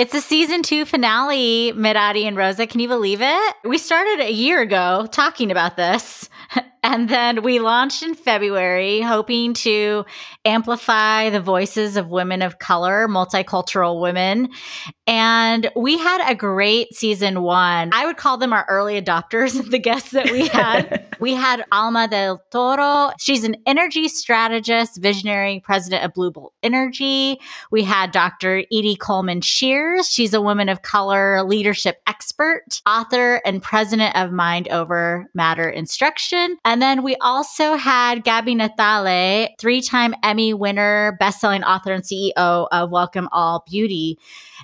It's the season 2 finale, Mirari and Rosa. Can you believe it? We started a year ago talking about this, and then we launched in February, hoping to amplify the voices of women of color, multicultural women. And we had a great season 1. I would call them our early adopters, the guests that we had. We had Alma del Toro. She's an energy strategist, visionary, president of Blue Bolt Energy. We had Dr. Edie Coleman Shears. She's a woman of color leadership expert, author, and president of Mind Over Matter Instruction. And then we also had Gabby Nathale, 3-time Emmy winner, best-selling author and CEO of Welcome All Beauty.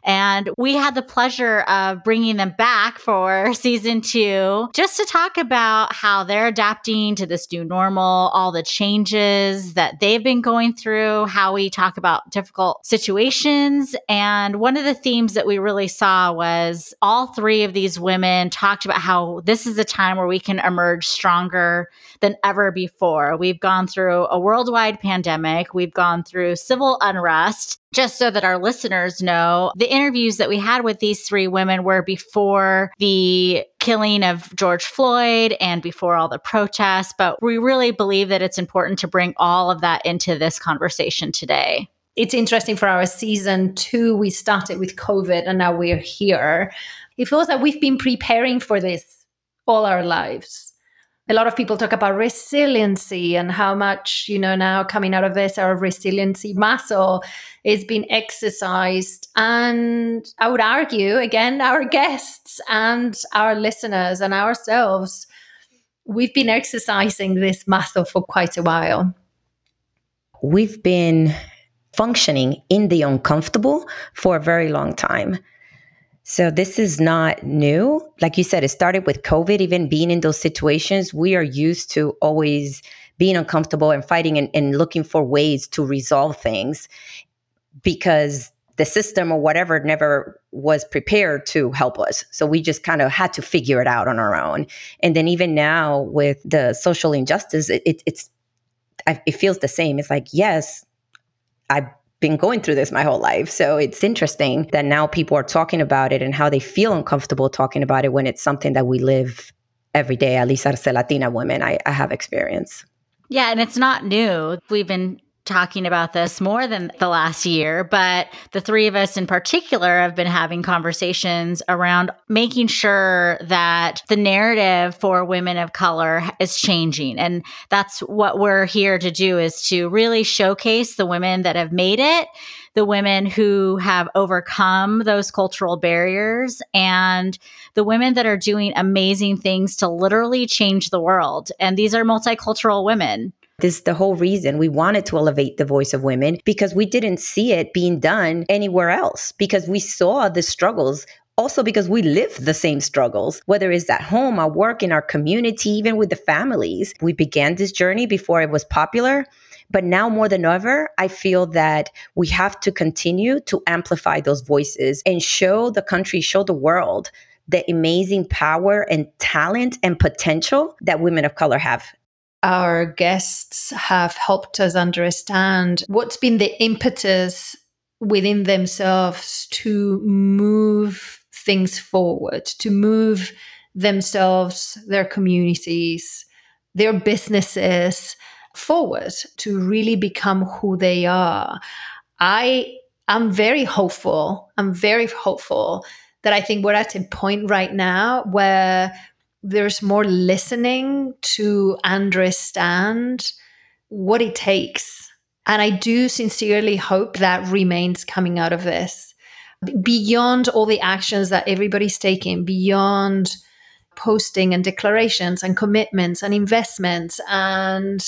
And we had the pleasure of bringing them back for season 2, just to talk about how they're adapting to this new normal, all the changes that they've been going through, how we talk about difficult situations. And one of the themes that we really saw was all 3 of these women talked about how this is a time where we can emerge stronger than ever before. We've gone through a worldwide pandemic. We've gone through civil unrest. Just so that our listeners know, the interviews that we had with these 3 women were before the killing of George Floyd and before all the protests. But we really believe that it's important to bring all of that into this conversation today. It's interesting, for our season 2, we started with COVID and now we're here. It feels like we've been preparing for this all our lives. A lot of people talk about resiliency and how much, now coming out of this, our resiliency muscle is being exercised. And I would argue, again, our guests and our listeners and ourselves, we've been exercising this muscle for quite a while. We've been functioning in the uncomfortable for a very long time. So this is not new. Like you said, it started with COVID, even being in those situations. We are used to always being uncomfortable and fighting and looking for ways to resolve things because the system or whatever never was prepared to help us. So we just kind of had to figure it out on our own. And then even now with the social injustice, it feels the same. It's like, yes, I've been going through this my whole life. So it's interesting that now people are talking about it and how they feel uncomfortable talking about it when it's something that we live every day, at least as Latina women, I have experience. Yeah, and it's not new. We've been talking about this more than the last year, but the 3 of us in particular have been having conversations around making sure that the narrative for women of color is changing. And that's what we're here to do, is to really showcase the women that have made it, the women who have overcome those cultural barriers, and the women that are doing amazing things to literally change the world. And these are multicultural women. This is the whole reason we wanted to elevate the voice of women, because we didn't see it being done anywhere else, because we saw the struggles, also because we live the same struggles, whether it's at home, at work, in our community, even with the families. We began this journey before it was popular, but now more than ever, I feel that we have to continue to amplify those voices and show the country, show the world the amazing power and talent and potential that women of color have. Our guests have helped us understand what's been the impetus within themselves to move things forward, to move themselves, their communities, their businesses forward, to really become who they are. I'm very hopeful that I think we're at a point right now where there's more listening to understand what it takes. And I do sincerely hope that remains coming out of this. Beyond all the actions that everybody's taking, beyond posting and declarations and commitments and investments and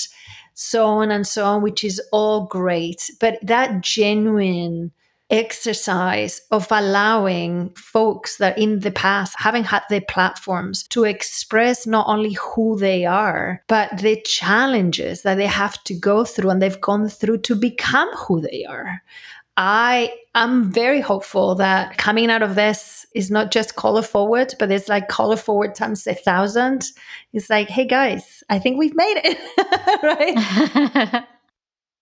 so on, which is all great. But that genuine exercise of allowing folks that in the past haven't had their platforms to express not only who they are, but the challenges that they have to go through and they've gone through to become who they are. I am very hopeful that coming out of this is not just Color Forward, but it's like Color Forward times 1,000. It's like, hey guys, I think we've made it, right?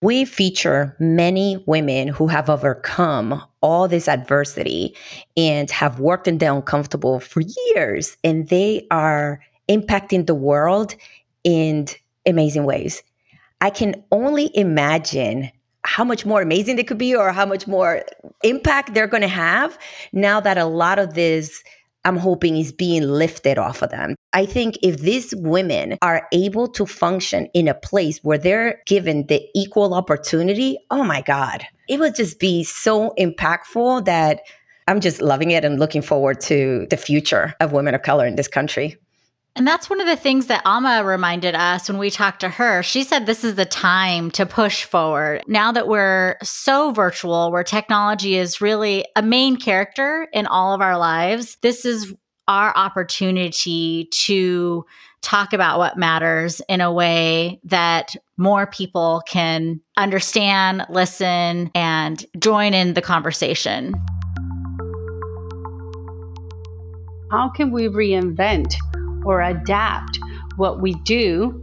We feature many women who have overcome all this adversity and have worked in the uncomfortable for years, and they are impacting the world in amazing ways. I can only imagine how much more amazing they could be or how much more impact they're going to have now that a lot of this, I'm hoping, is being lifted off of them. I think if these women are able to function in a place where they're given the equal opportunity, oh my God, it would just be so impactful that I'm just loving it and looking forward to the future of women of color in this country. And that's one of the things that Alma reminded us when we talked to her. She said this is the time to push forward. Now that we're so virtual, where technology is really a main character in all of our lives, this is our opportunity to talk about what matters in a way that more people can understand, listen, and join in the conversation. How can we reinvent or adapt what we do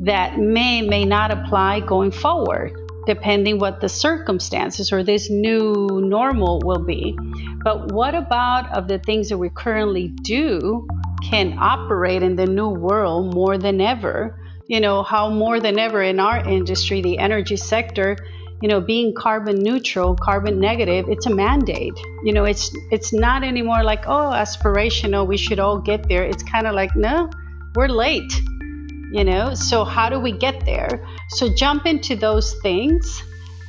that may not apply going forward, depending what the circumstances or this new normal will be? But what about of the things that we currently do can operate in the new world more than ever? You know, how more than ever in our industry, the energy sector, you know, being carbon neutral, carbon negative, it's a mandate. You know, it's not anymore like, oh, aspirational, we should all get there. It's kind of like, no, we're late, you know? So how do we get there? So jump into those things.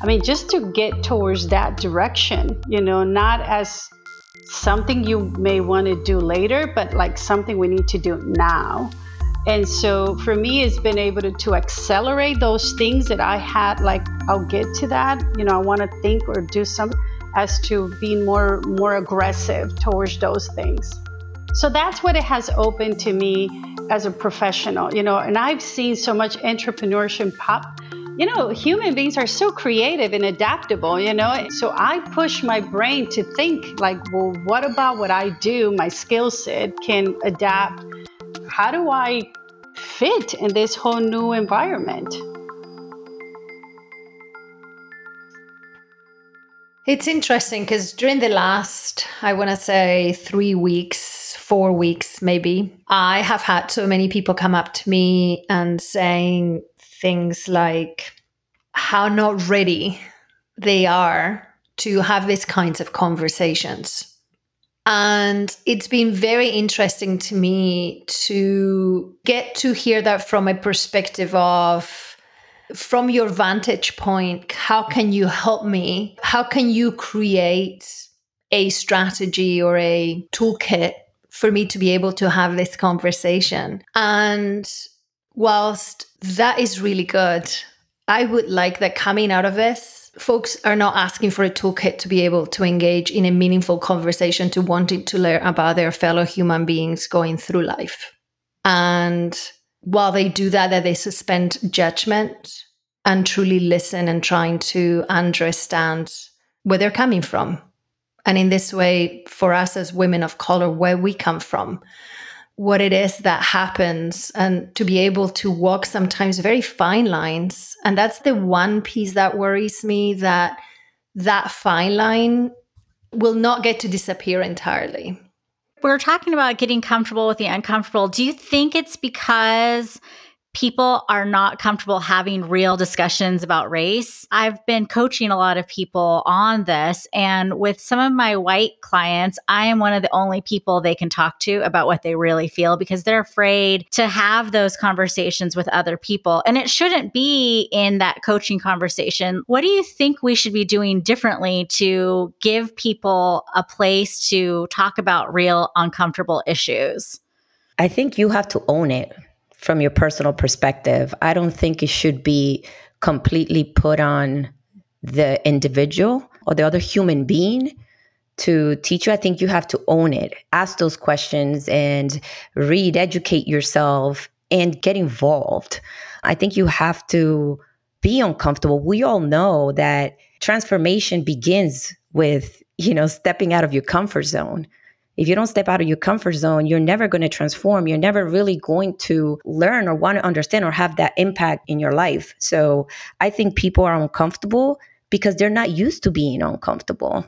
I mean, just to get towards that direction, you know, not as something you may want to do later, but like something we need to do now. And so for me, it's been able to accelerate those things that I had, like, I'll get to that. You know, I want to think or do something as to being more aggressive towards those things. So that's what it has opened to me as a professional, you know, and I've seen so much entrepreneurship pop. You know, human beings are so creative and adaptable, you know. So I push my brain to think like, well, what about what I do, my skill set can adapt? How do I fit in this whole new environment? It's interesting because during the last, I want to say 3 weeks, 4 weeks maybe, I have had so many people come up to me and saying things like how not ready they are to have these kinds of conversations. And it's been very interesting to me to get to hear that from a perspective of, from your vantage point, how can you help me? How can you create a strategy or a toolkit for me to be able to have this conversation? And whilst that is really good, I would like that coming out of this, folks are not asking for a toolkit to be able to engage in a meaningful conversation, to wanting to learn about their fellow human beings going through life. And while they do that, that they suspend judgment and truly listen and trying to understand where they're coming from. And in this way, for us as women of color, where we come from, what it is that happens, and to be able to walk sometimes very fine lines. And that's the one piece that worries me, that fine line will not get to disappear entirely. We're talking about getting comfortable with the uncomfortable. Do you think it's because people are not comfortable having real discussions about race? I've been coaching a lot of people on this, and with some of my white clients, I am one of the only people they can talk to about what they really feel because they're afraid to have those conversations with other people. And it shouldn't be in that coaching conversation. What do you think we should be doing differently to give people a place to talk about real uncomfortable issues? I think you have to own it. From your personal perspective, I don't think it should be completely put on the individual or the other human being to teach you. I think you have to own it, ask those questions and read, educate yourself and get involved. I think you have to be uncomfortable. We all know that transformation begins with, you know, stepping out of your comfort zone. If you don't step out of your comfort zone, you're never going to transform. You're never really going to learn or want to understand or have that impact in your life. So I think people are uncomfortable because they're not used to being uncomfortable.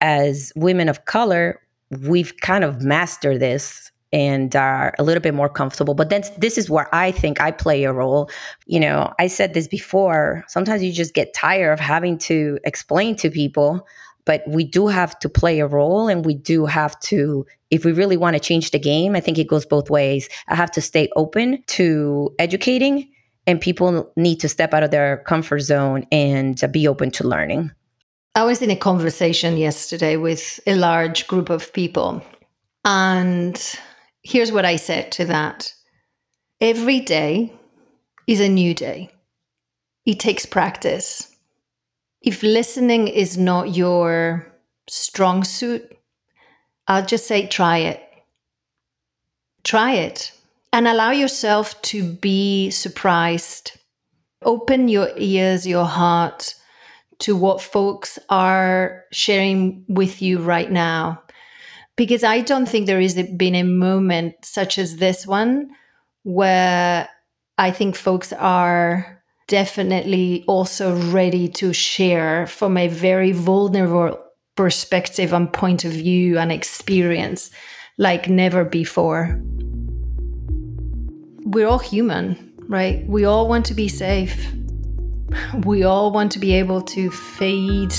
As women of color, we've kind of mastered this and are a little bit more comfortable. But then this is where I think I play a role. You know, I said this before, sometimes you just get tired of having to explain to people, but we do have to play a role, and we do have to, if we really want to change the game, I think it goes both ways. I have to stay open to educating, and people need to step out of their comfort zone and be open to learning. I was in a conversation yesterday with a large group of people, and here's what I said to that. Every day is a new day. It takes practice. If listening is not your strong suit, I'll just say try it. Try it and allow yourself to be surprised. Open your ears, your heart to what folks are sharing with you right now. Because I don't think there has been a moment such as this one where I think folks are definitely also ready to share from a very vulnerable perspective and point of view and experience like never before. We're all human, right? We all want to be safe. We all want to be able to feed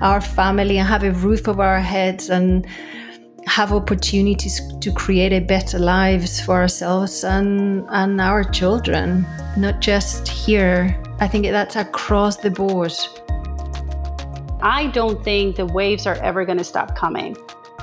our family and have a roof over our heads and have opportunities to create a better lives for ourselves and our children, not just here. I think that's across the board. I don't think the waves are ever going to stop coming.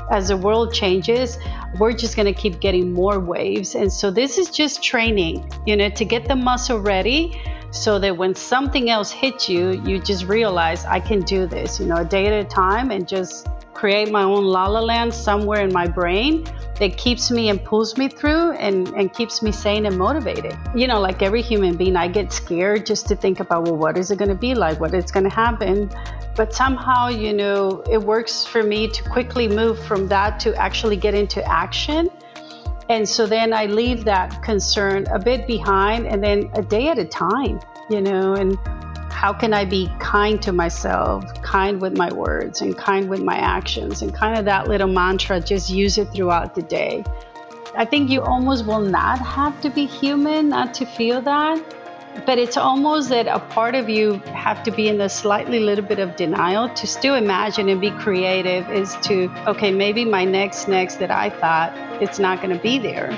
As the world changes, we're just going to keep getting more waves. And so this is just training, you know, to get the muscle ready so that when something else hits you, you just realize I can do this, you know, a day at a time, and just create my own la la land somewhere in my brain that keeps me and pulls me through and keeps me sane and motivated. You know, like every human being, I get scared just to think about, well, what is it going to be like? What is going to happen? But somehow, you know, it works for me to quickly move from that to actually get into action. And so then I leave that concern a bit behind, and then a day at a time, you know, and how can I be kind to myself, kind with my words and kind with my actions, and kind of that little mantra, just use it throughout the day. I think you almost will not have to be human not to feel that, but it's almost that a part of you have to be in a slightly little bit of denial to still imagine and be creative is to, okay, maybe my next that I thought it's not going to be there.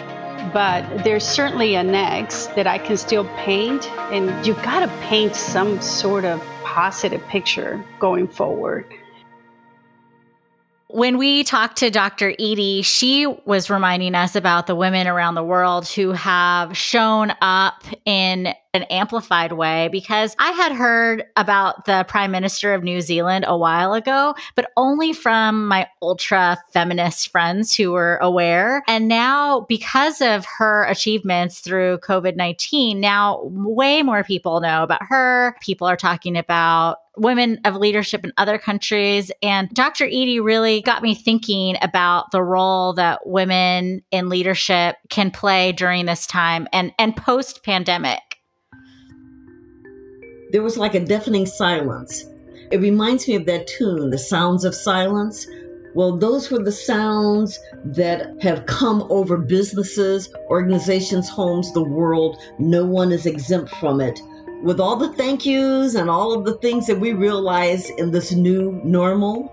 But there's certainly a next that I can still paint, and you got to paint some sort of positive picture going forward. When we talked to Dr. Edie, she was reminding us about the women around the world who have shown up in an amplified way, because I had heard about the Prime Minister of New Zealand a while ago, but only from my ultra feminist friends who were aware. And now, because of her achievements through COVID-19, now way more people know about her. People are talking about women of leadership in other countries. And Dr. Edie really got me thinking about the role that women in leadership can play during this time and post-pandemic. There was like a deafening silence. It reminds me of that tune, The Sounds of Silence. Well, those were the sounds that have come over businesses, organizations, homes, the world. No one is exempt from it. With all the thank yous and all of the things that we realize in this new normal,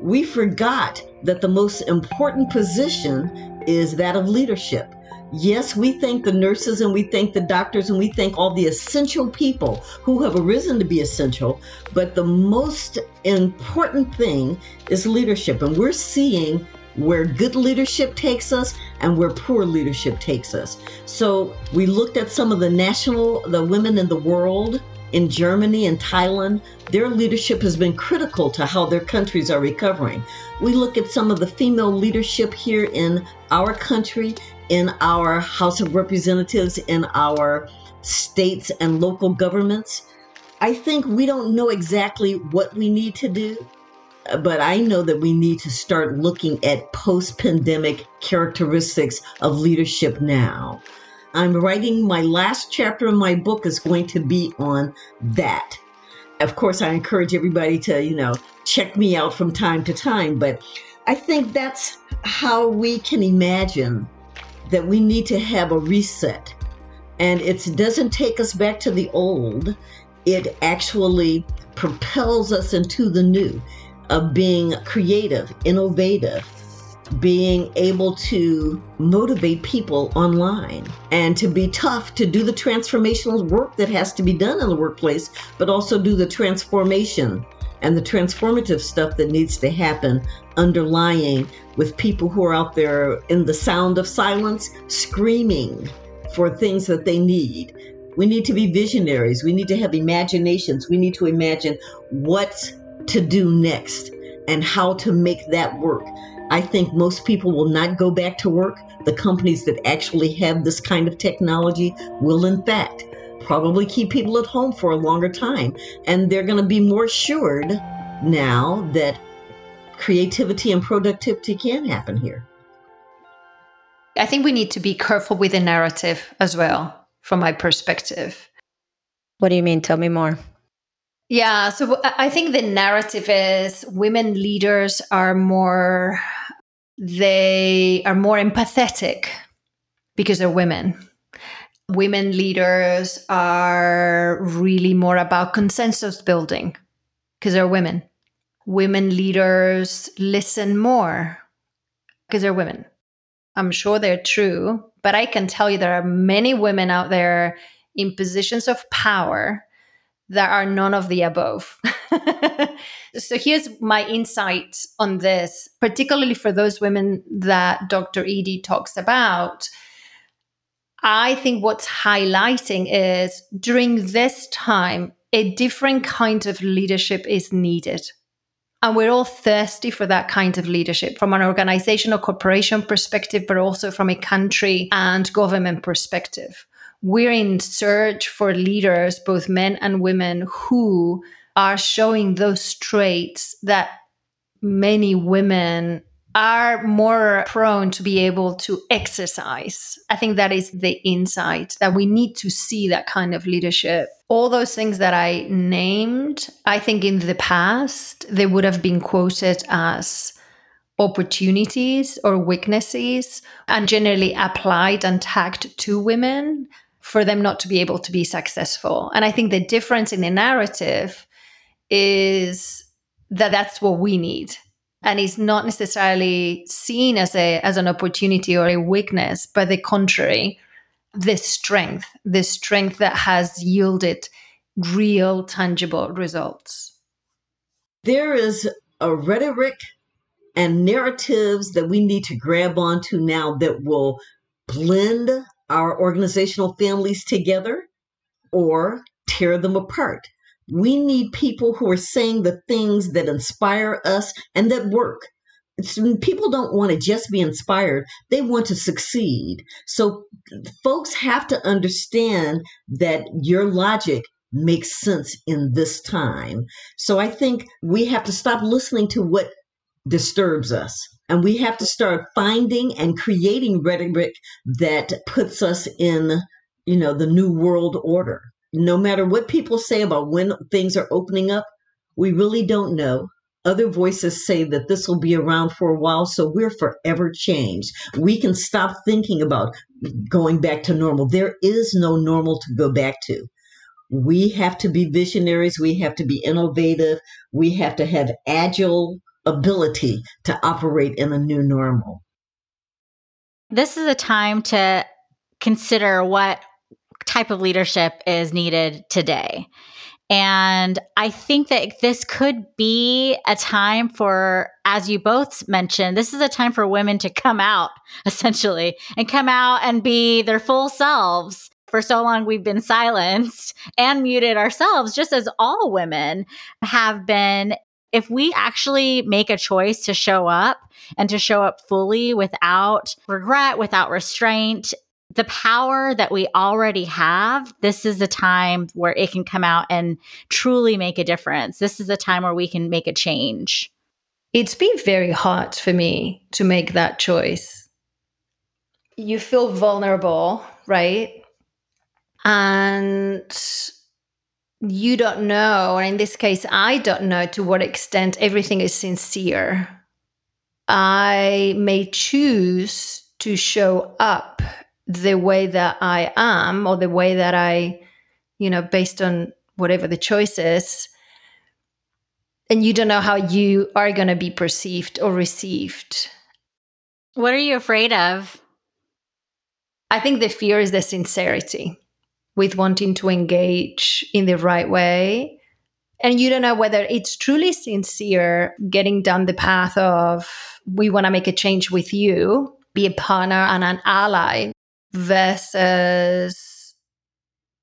we forgot that the most important position is that of leadership. Yes, we thank the nurses and we thank the doctors and we thank all the essential people who have arisen to be essential, but the most important thing is leadership. And we're seeing where good leadership takes us and where poor leadership takes us. So we looked at some of the women in the world, in Germany and Thailand. Their leadership has been critical to how their countries are recovering. We look at some of the female leadership here in our country, in our House of Representatives, in our states and local governments. I think we don't know exactly what we need to do. But I know that we need to start looking at post-pandemic characteristics of leadership now. I'm writing my last chapter in my book is going to be on that. Of course, I encourage everybody to, check me out from time to time. But I think that's how we can imagine that we need to have a reset. And it doesn't take us back to the old. It actually propels us into the new, of being creative, innovative, being able to motivate people online, and to be tough, to do the transformational work that has to be done in the workplace, but also do the transformation and the transformative stuff that needs to happen underlying with people who are out there in the sound of silence, screaming for things that they need. We need to be visionaries. We need to have imaginations. We need to imagine what to do next and how to make that work. I think most people will not go back to work. The companies that actually have this kind of technology will, in fact, probably keep people at home for a longer time. And they're going to be more assured now that creativity and productivity can happen here. I think we need to be careful with the narrative as well, from my perspective. What do you mean? Tell me more. Yeah, so I think the narrative is women leaders are more empathetic because they're women. Women leaders are really more about consensus building because they're women. Women leaders listen more because they're women. I'm sure they're true, but I can tell you there are many women out there in positions of power that are none of the above. So here's my insight on this, particularly for those women that Dr. Edie talks about. I think what's highlighting is during this time, a different kind of leadership is needed. And we're all thirsty for that kind of leadership from an organizational corporation perspective, but also from a country and government perspective. We're in search for leaders, both men and women, who are showing those traits that many women are more prone to be able to exercise. I think that is the insight, that we need to see that kind of leadership. All those things that I named, I think in the past, they would have been quoted as opportunities or weaknesses and generally applied and tagged to women for them not to be able to be successful. And I think the difference in the narrative is that that's what we need. And it's not necessarily seen as an opportunity or a weakness, but the contrary, the strength that has yielded real, tangible results. There is a rhetoric and narratives that we need to grab onto now that will blend our organizational families together or tear them apart. We need people who are saying the things that inspire us and that work. People don't want to just be inspired. They want to succeed. So folks have to understand that your logic makes sense in this time. So I think we have to stop listening to what disturbs us. And we have to start finding and creating rhetoric that puts us in, the new world order. No matter what people say about when things are opening up, we really don't know. Other voices say that this will be around for a while, so we're forever changed. We can stop thinking about going back to normal. There is no normal to go back to. We have to be visionaries. We have to be innovative. We have to have agile ability to operate in a new normal. This is a time to consider what type of leadership is needed today. And I think that this could be a time for, as you both mentioned, this is a time for women to come out, essentially, and come out and be their full selves. For so long, we've been silenced and muted ourselves, just as all women have been. If we actually make a choice to show up and to show up fully without regret, without restraint, the power that we already have, this is a time where it can come out and truly make a difference. This is a time where we can make a change. It's been very hard for me to make that choice. You feel vulnerable, right? And you don't know, or in this case, I don't know to what extent everything is sincere. I may choose to show up the way that I am, or the way that I, based on whatever the choice is. And you don't know how you are going to be perceived or received. What are you afraid of? I think the fear is the sincerity with wanting to engage in the right way. And you don't know whether it's truly sincere, getting down the path of, we want to make a change with you, be a partner and an ally, versus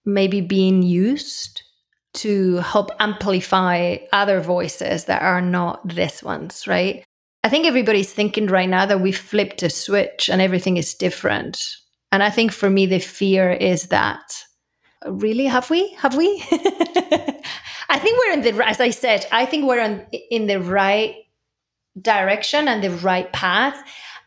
maybe being used to help amplify other voices that are not this one's, right? I think everybody's thinking right now that we flipped a switch and everything is different. And I think for me, the fear is that, really, have we? I think we're in the right direction and the right path.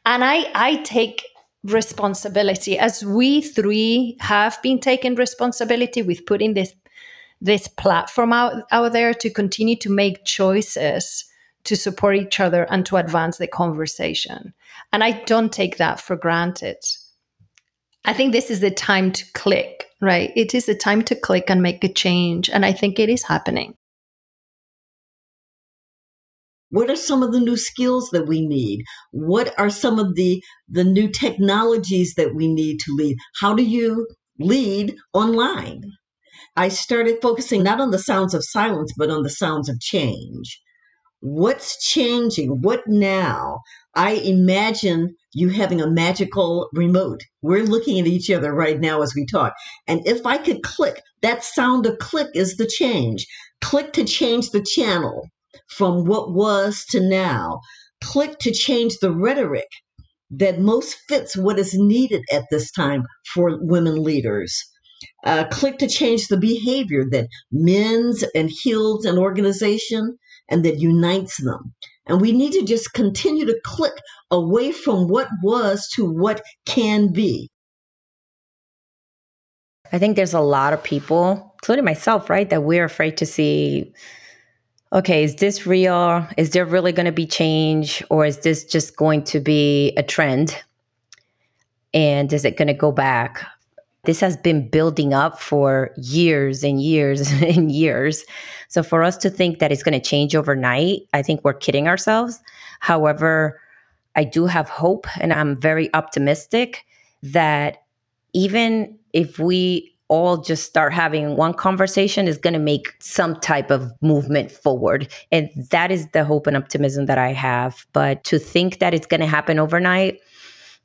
And I take responsibility, as we three have been taking responsibility with putting this platform out there to continue to make choices to support each other and to advance the conversation. And I don't take that for granted. I think this is the time to click, right? It is the time to click and make a change. And I think it is happening. What are some of the new skills that we need? What are some of the new technologies that we need to lead? How do you lead online? I started focusing not on the sounds of silence, but on the sounds of change. What's changing? What now? I imagine you having a magical remote. We're looking at each other right now as we talk. And if I could click, that sound of click is the change. Click to change the channel from what was to now. Click to change the rhetoric that most fits what is needed at this time for women leaders. Click to change the behavior that mends and heals an organization and that unites them. And we need to just continue to click away from what was to what can be. I think there's a lot of people, including myself, right, that we're afraid to see, okay, is this real? Is there really going to be change? Or is this just going to be a trend? And is it going to go back? This has been building up for years and years and years. So for us to think that it's going to change overnight, I think we're kidding ourselves. However, I do have hope, and I'm very optimistic that even if we all just start having one conversation, it's going to make some type of movement forward. And that is the hope and optimism that I have. But to think that it's going to happen overnight,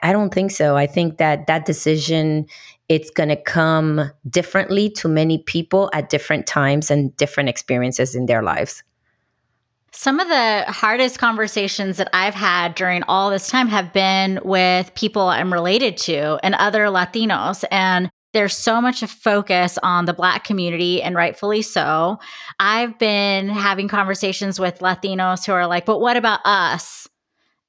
I don't think so. I think that decision, it's going to come differently to many people at different times and different experiences in their lives. Some of the hardest conversations that I've had during all this time have been with people I'm related to and other Latinos. And there's so much focus on the Black community, and rightfully so. I've been having conversations with Latinos who are like, but what about us?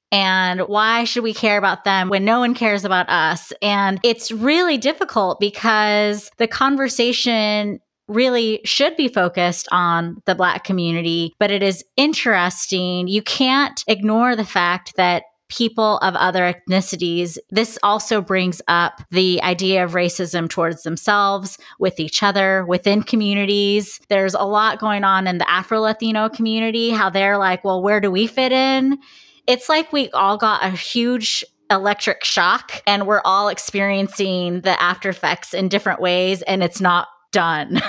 And why should we care about them when no one cares about us? And it's really difficult because the conversation really should be focused on the Black community. But it is interesting. You can't ignore the fact that people of other ethnicities, this also brings up the idea of racism towards themselves, with each other, within communities. There's a lot going on in the Afro-Latino community, how they're like, well, where do we fit in? It's like we all got a huge electric shock and we're all experiencing the after effects in different ways, and it's not done.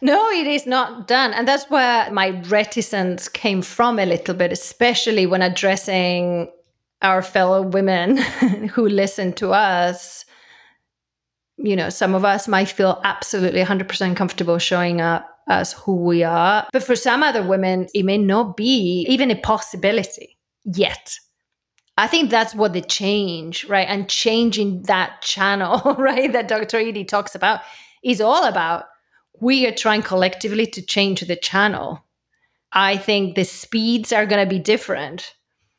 No, it is not done. And that's where my reticence came from a little bit, especially when addressing our fellow women who listen to us. Some of us might feel absolutely 100% comfortable showing up as who we are. But for some other women, it may not be even a possibility yet. I think that's what the change, right? And changing that channel, right, that Dr. Edie talks about is all about. We are trying collectively to change the channel. I think the speeds are going to be different.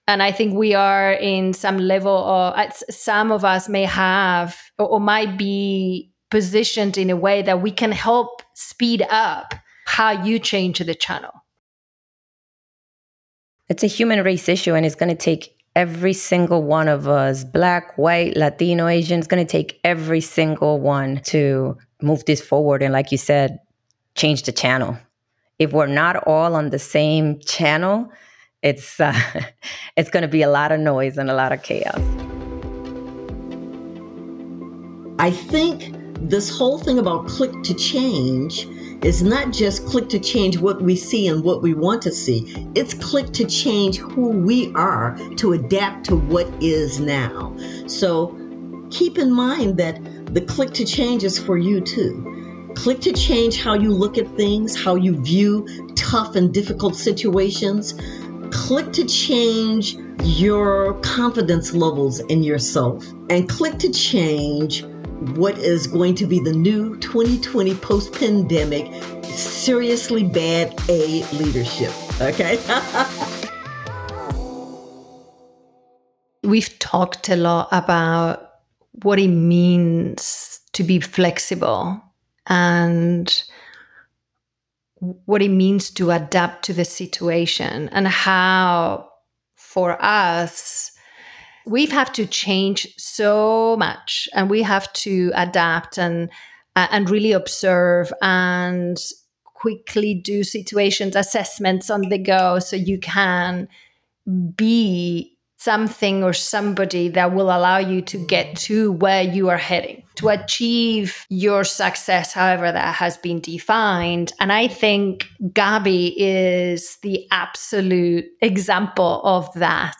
And I think we are in some level, or some of us may have or might be positioned in a way that we can help speed up how you change the channel. It's a human race issue, and it's going to take every single one of us, Black, white, Latino, Asian, it's going to take every single one to move this forward. And like you said, change the channel. If we're not all on the same channel, it's going to be a lot of noise and a lot of chaos. I think this whole thing about click to change is not just click to change what we see and what we want to see. It's click to change who we are to adapt to what is now. So keep in mind that the click to change is for you too. Click to change how you look at things, how you view tough and difficult situations. Click to change your confidence levels in yourself, and click to change what is going to be the new 2020 post-pandemic seriously bad A leadership, okay? We've talked a lot about what it means to be flexible and what it means to adapt to the situation, and how for us, we have to change so much, and we have to adapt and really observe and quickly do situations, assessments on the go, so you can be something or somebody that will allow you to get to where you are heading, to achieve your success, however that has been defined. And I think Gabby is the absolute example of that.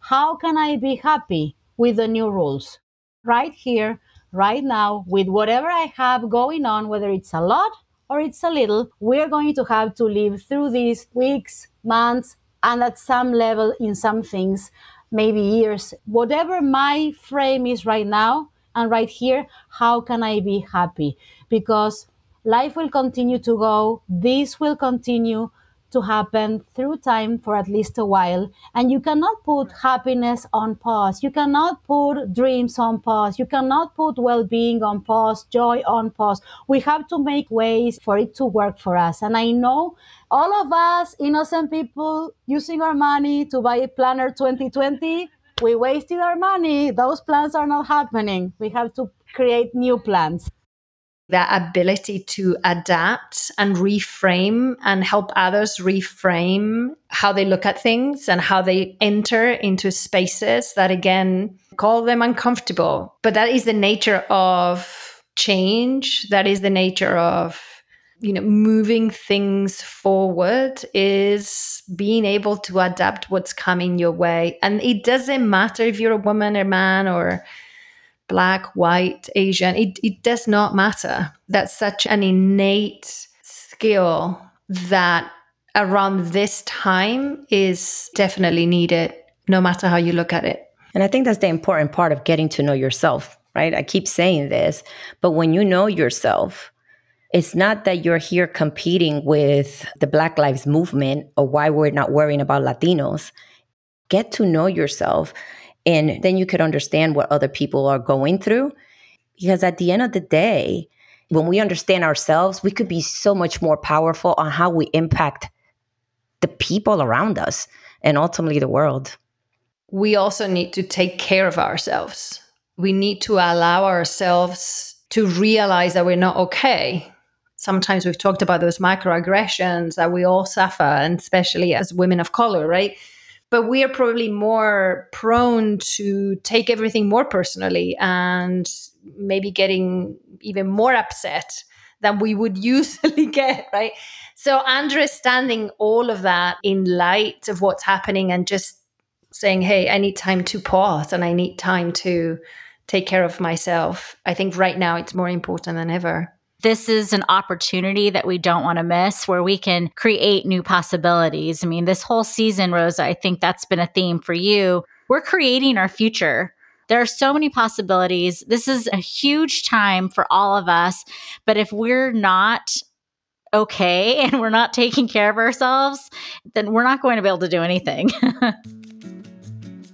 How can I be happy with the new rules? Right here, right now, with whatever I have going on, whether it's a lot or it's a little, we're going to have to live through these weeks, months, and at some level, in some things, maybe years. Whatever my frame is right now and right here, how can I be happy? Because life will continue to go, this will continue to happen through time for at least a while. And you cannot put happiness on pause. You cannot put dreams on pause. You cannot put well-being on pause, joy on pause. We have to make ways for it to work for us. And I know all of us innocent people using our money to buy a planner 2020, we wasted our money. Those plans are not happening. We have to create new plans. That ability to adapt and reframe and help others reframe how they look at things and how they enter into spaces that, again, call them uncomfortable. But that is the nature of change. That is the nature of, moving things forward, is being able to adapt what's coming your way. And it doesn't matter if you're a woman or man or Black, white, Asian, it does not matter. That's such an innate skill that around this time is definitely needed, no matter how you look at it. And I think that's the important part of getting to know yourself, right? I keep saying this, but when you know yourself, it's not that you're here competing with the Black Lives Movement or why we're not worrying about Latinos. Get to know yourself. And then you could understand what other people are going through. Because at the end of the day, when we understand ourselves, we could be so much more powerful on how we impact the people around us and ultimately the world. We also need to take care of ourselves. We need to allow ourselves to realize that we're not okay. Sometimes we've talked about those microaggressions that we all suffer, and especially as women of color, right? But we are probably more prone to take everything more personally and maybe getting even more upset than we would usually get, right? So understanding all of that in light of what's happening and just saying, hey, I need time to pause and I need time to take care of myself. I think right now it's more important than ever. This is an opportunity that we don't want to miss, where we can create new possibilities. I mean, this whole season, Rosa, I think that's been a theme for you. We're creating our future. There are so many possibilities. This is a huge time for all of us. But if we're not okay and we're not taking care of ourselves, then we're not going to be able to do anything.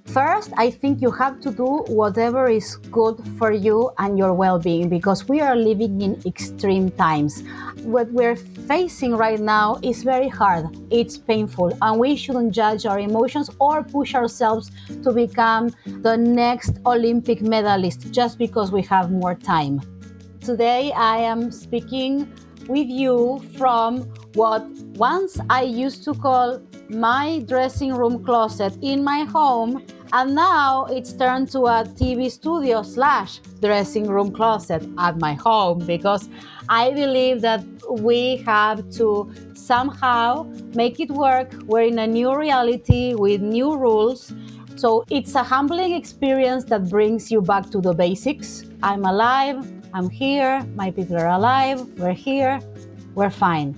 First, I think you have to do whatever is good for you and your well-being, because we are living in extreme times. What we're facing right now is very hard. It's painful, and we shouldn't judge our emotions or push ourselves to become the next Olympic medalist just because we have more time. Today, I am speaking with you from what once I used to call my dressing room closet in my home, and now it's turned to a TV studio / dressing room closet at my home, because I believe that we have to somehow make it work. We're in a new reality with new rules. So it's a humbling experience that brings you back to the basics. I'm alive, I'm here, my people are alive, we're here, we're fine.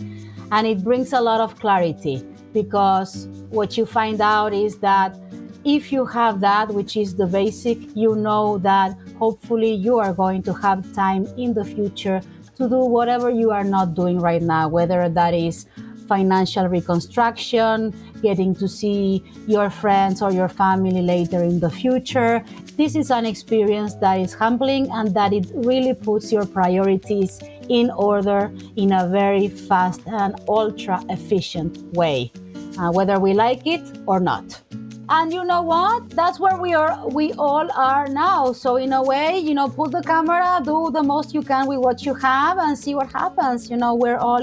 And it brings a lot of clarity, because what you find out is that if you have that, which is the basic, you know that hopefully you are going to have time in the future to do whatever you are not doing right now, whether that is financial reconstruction, getting to see your friends or your family later in the future. This is an experience that is humbling and that it really puts your priorities in order in a very fast and ultra-efficient way, whether we like it or not. And you know what? That's where we all are now. So in a way, put the camera, do the most you can with what you have and see what happens. We're all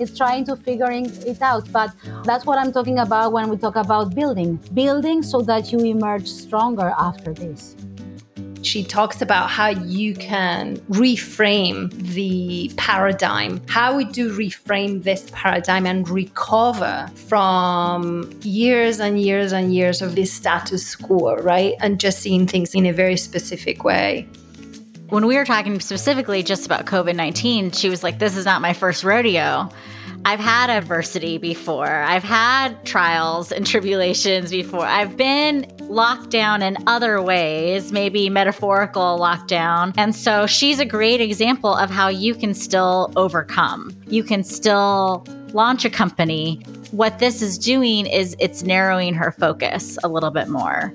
it's trying to figuring it out. But that's what I'm talking about when we talk about building so that you emerge stronger after this. She talks about how you can reframe the paradigm. How would you reframe this paradigm and recover from years and years and years of this status quo, right? And just seeing things in a very specific way. When we were talking specifically just about COVID-19, she was like, this is not my first rodeo. I've had adversity before. I've had trials and tribulations before. I've been locked down in other ways, maybe metaphorical lockdown. And so she's a great example of how you can still overcome. You can still launch a company. What this is doing is it's narrowing her focus a little bit more.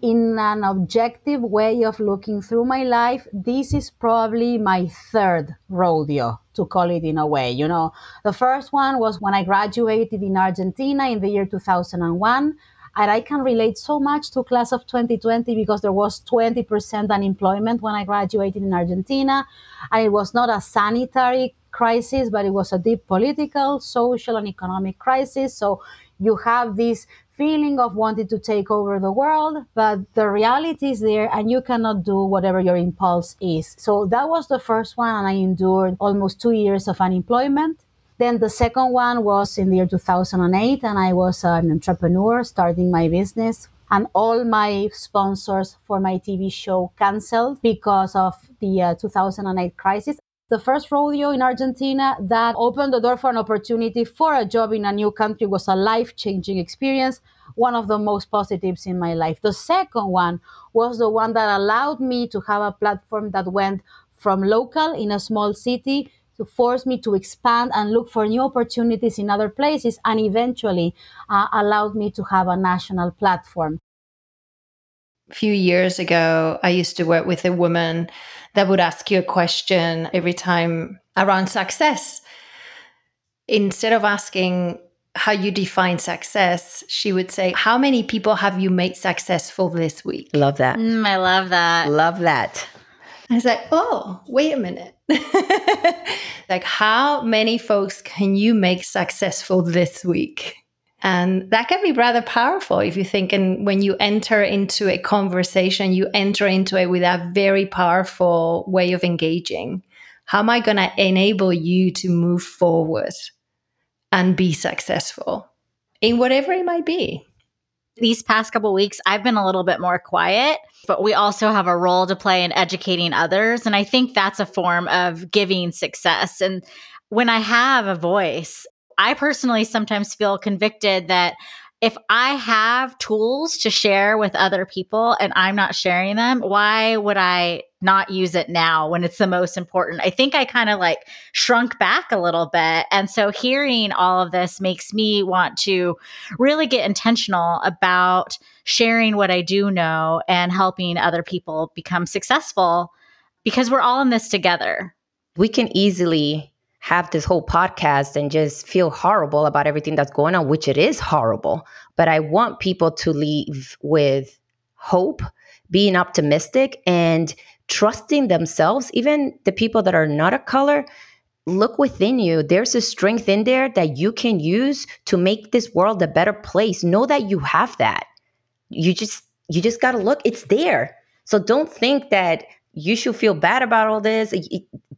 In an objective way of looking through my life, this is probably my third rodeo, to call it in a way. The first one was when I graduated in Argentina in the year 2001. And I can relate so much to class of 2020 because there was 20% unemployment when I graduated in Argentina. And it was not a sanitary crisis, but it was a deep political, social, and economic crisis. So you have this feeling of wanting to take over the world, but the reality is there and you cannot do whatever your impulse is. So that was the first one, and I endured almost 2 years of unemployment. Then the second one was in the year 2008, and I was an entrepreneur starting my business, and all my sponsors for my TV show canceled because of the 2008 crisis. The first rodeo in Argentina that opened the door for an opportunity for a job in a new country was a life-changing experience, one of the most positives in my life. The second one was the one that allowed me to have a platform that went from local in a small city to force me to expand and look for new opportunities in other places, and eventually allowed me to have a national platform. A few years ago, I used to work with a woman that would ask you a question every time around success. Instead of asking how you define success, she would say, how many people have you made successful this week? Love that. I love that. Love that. I was like, oh, wait a minute. Like, how many folks can you make successful this week? And that can be rather powerful if you think, and when you enter into a conversation, you enter into it with a very powerful way of engaging. How am I going to enable you to move forward and be successful in whatever it might be? These past couple of weeks, I've been a little bit more quiet, but we also have a role to play in educating others. And I think that's a form of giving success. And when I have a voice, I personally sometimes feel convicted that if I have tools to share with other people and I'm not sharing them, why would I not use it now when it's the most important? I think I kind of like shrunk back a little bit. And so hearing all of this makes me want to really get intentional about sharing what I do know and helping other people become successful, because we're all in this together. We can easily have this whole podcast and just feel horrible about everything that's going on, which it is horrible. But I want people to leave with hope, being optimistic, and trusting themselves. Even the people that are not a color, look within you. There's a strength in there that you can use to make this world a better place. Know that you have that. You just got to look. It's there. So don't think that you should feel bad about all this.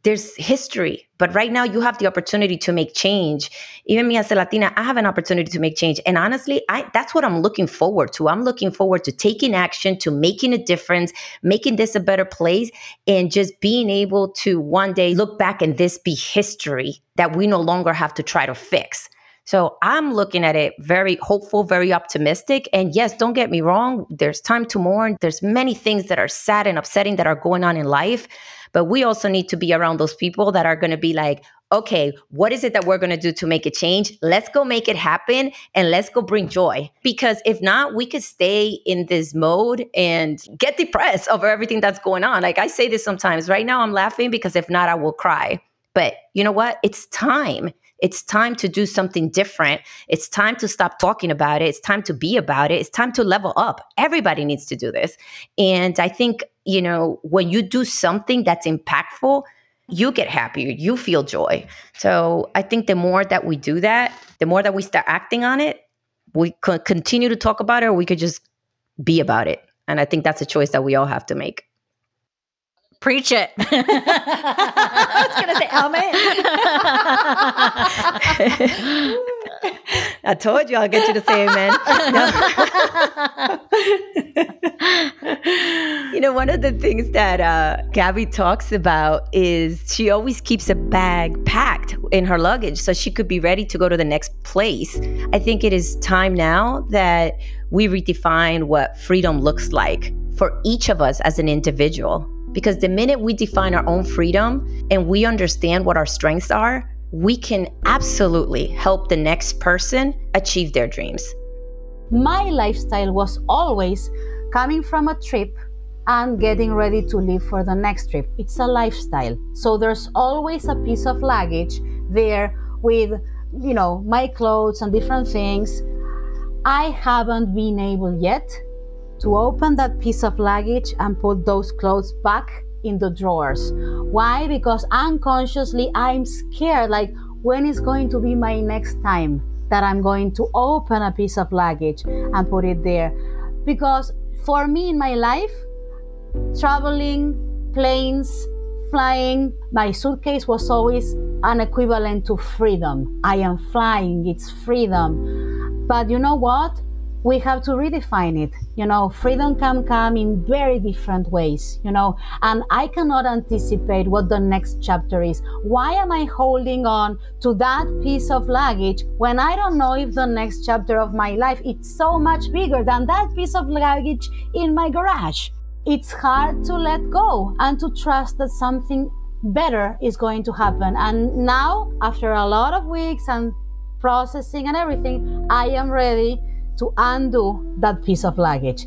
There's history, but right now you have the opportunity to make change. Even me as a Latina, I have an opportunity to make change. And honestly, that's what I'm looking forward to. I'm looking forward to taking action, to making a difference, making this a better place, and just being able to one day look back and this be history that we no longer have to try to fix. So I'm looking at it very hopeful, very optimistic. And yes, don't get me wrong, there's time to mourn. There's many things that are sad and upsetting that are going on in life. But we also need to be around those people that are going to be like, okay, what is it that we're going to do to make a change? Let's go make it happen and let's go bring joy. Because if not, we could stay in this mode and get depressed over everything that's going on. Like I say this sometimes, right now I'm laughing because if not, I will cry. But you know what? It's time. It's time to do something different. It's time to stop talking about it. It's time to be about it. It's time to level up. Everybody needs to do this. And I think, you know, when you do something that's impactful, you get happier, you feel joy. So I think the more that we do that, the more that we start acting on it, we could continue to talk about it, or we could just be about it. And I think that's a choice that we all have to make. Preach it. I was going to say, amen. I told you I'll get you to say amen. No. You know, one of the things that Gabby talks about is she always keeps a bag packed in her luggage so she could be ready to go to the next place. I think it is time now that we redefine what freedom looks like for each of us as an individual. Because the minute we define our own freedom and we understand what our strengths are, we can absolutely help the next person achieve their dreams. My lifestyle was always coming from a trip and getting ready to leave for the next trip. It's a lifestyle. So there's always a piece of luggage there with, you know, my clothes and different things. I haven't been able yet to open that piece of luggage and put those clothes back in the drawers. Why? Because unconsciously I'm scared, like, when is going to be my next time that I'm going to open a piece of luggage and put it there? Because for me in my life, traveling, planes, flying, my suitcase was always an equivalent to freedom. I am flying, it's freedom. But you know what? We have to redefine it. You know, freedom can come in very different ways, you know, and I cannot anticipate what the next chapter is. Why am I holding on to that piece of luggage when I don't know if the next chapter of my life is so much bigger than that piece of luggage in my garage? It's hard to let go and to trust that something better is going to happen. And now, after a lot of weeks and processing and everything, I am ready to undo that piece of luggage.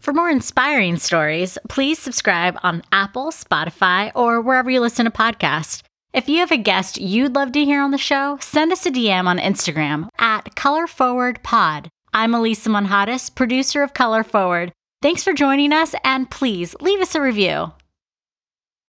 For more inspiring stories, please subscribe on Apple, Spotify, or wherever you listen to podcasts. If you have a guest you'd love to hear on the show, send us a DM on Instagram at Color Forward Pod. I'm Elisa Monjadas, producer of Color Forward. Thanks for joining us, and please leave us a review.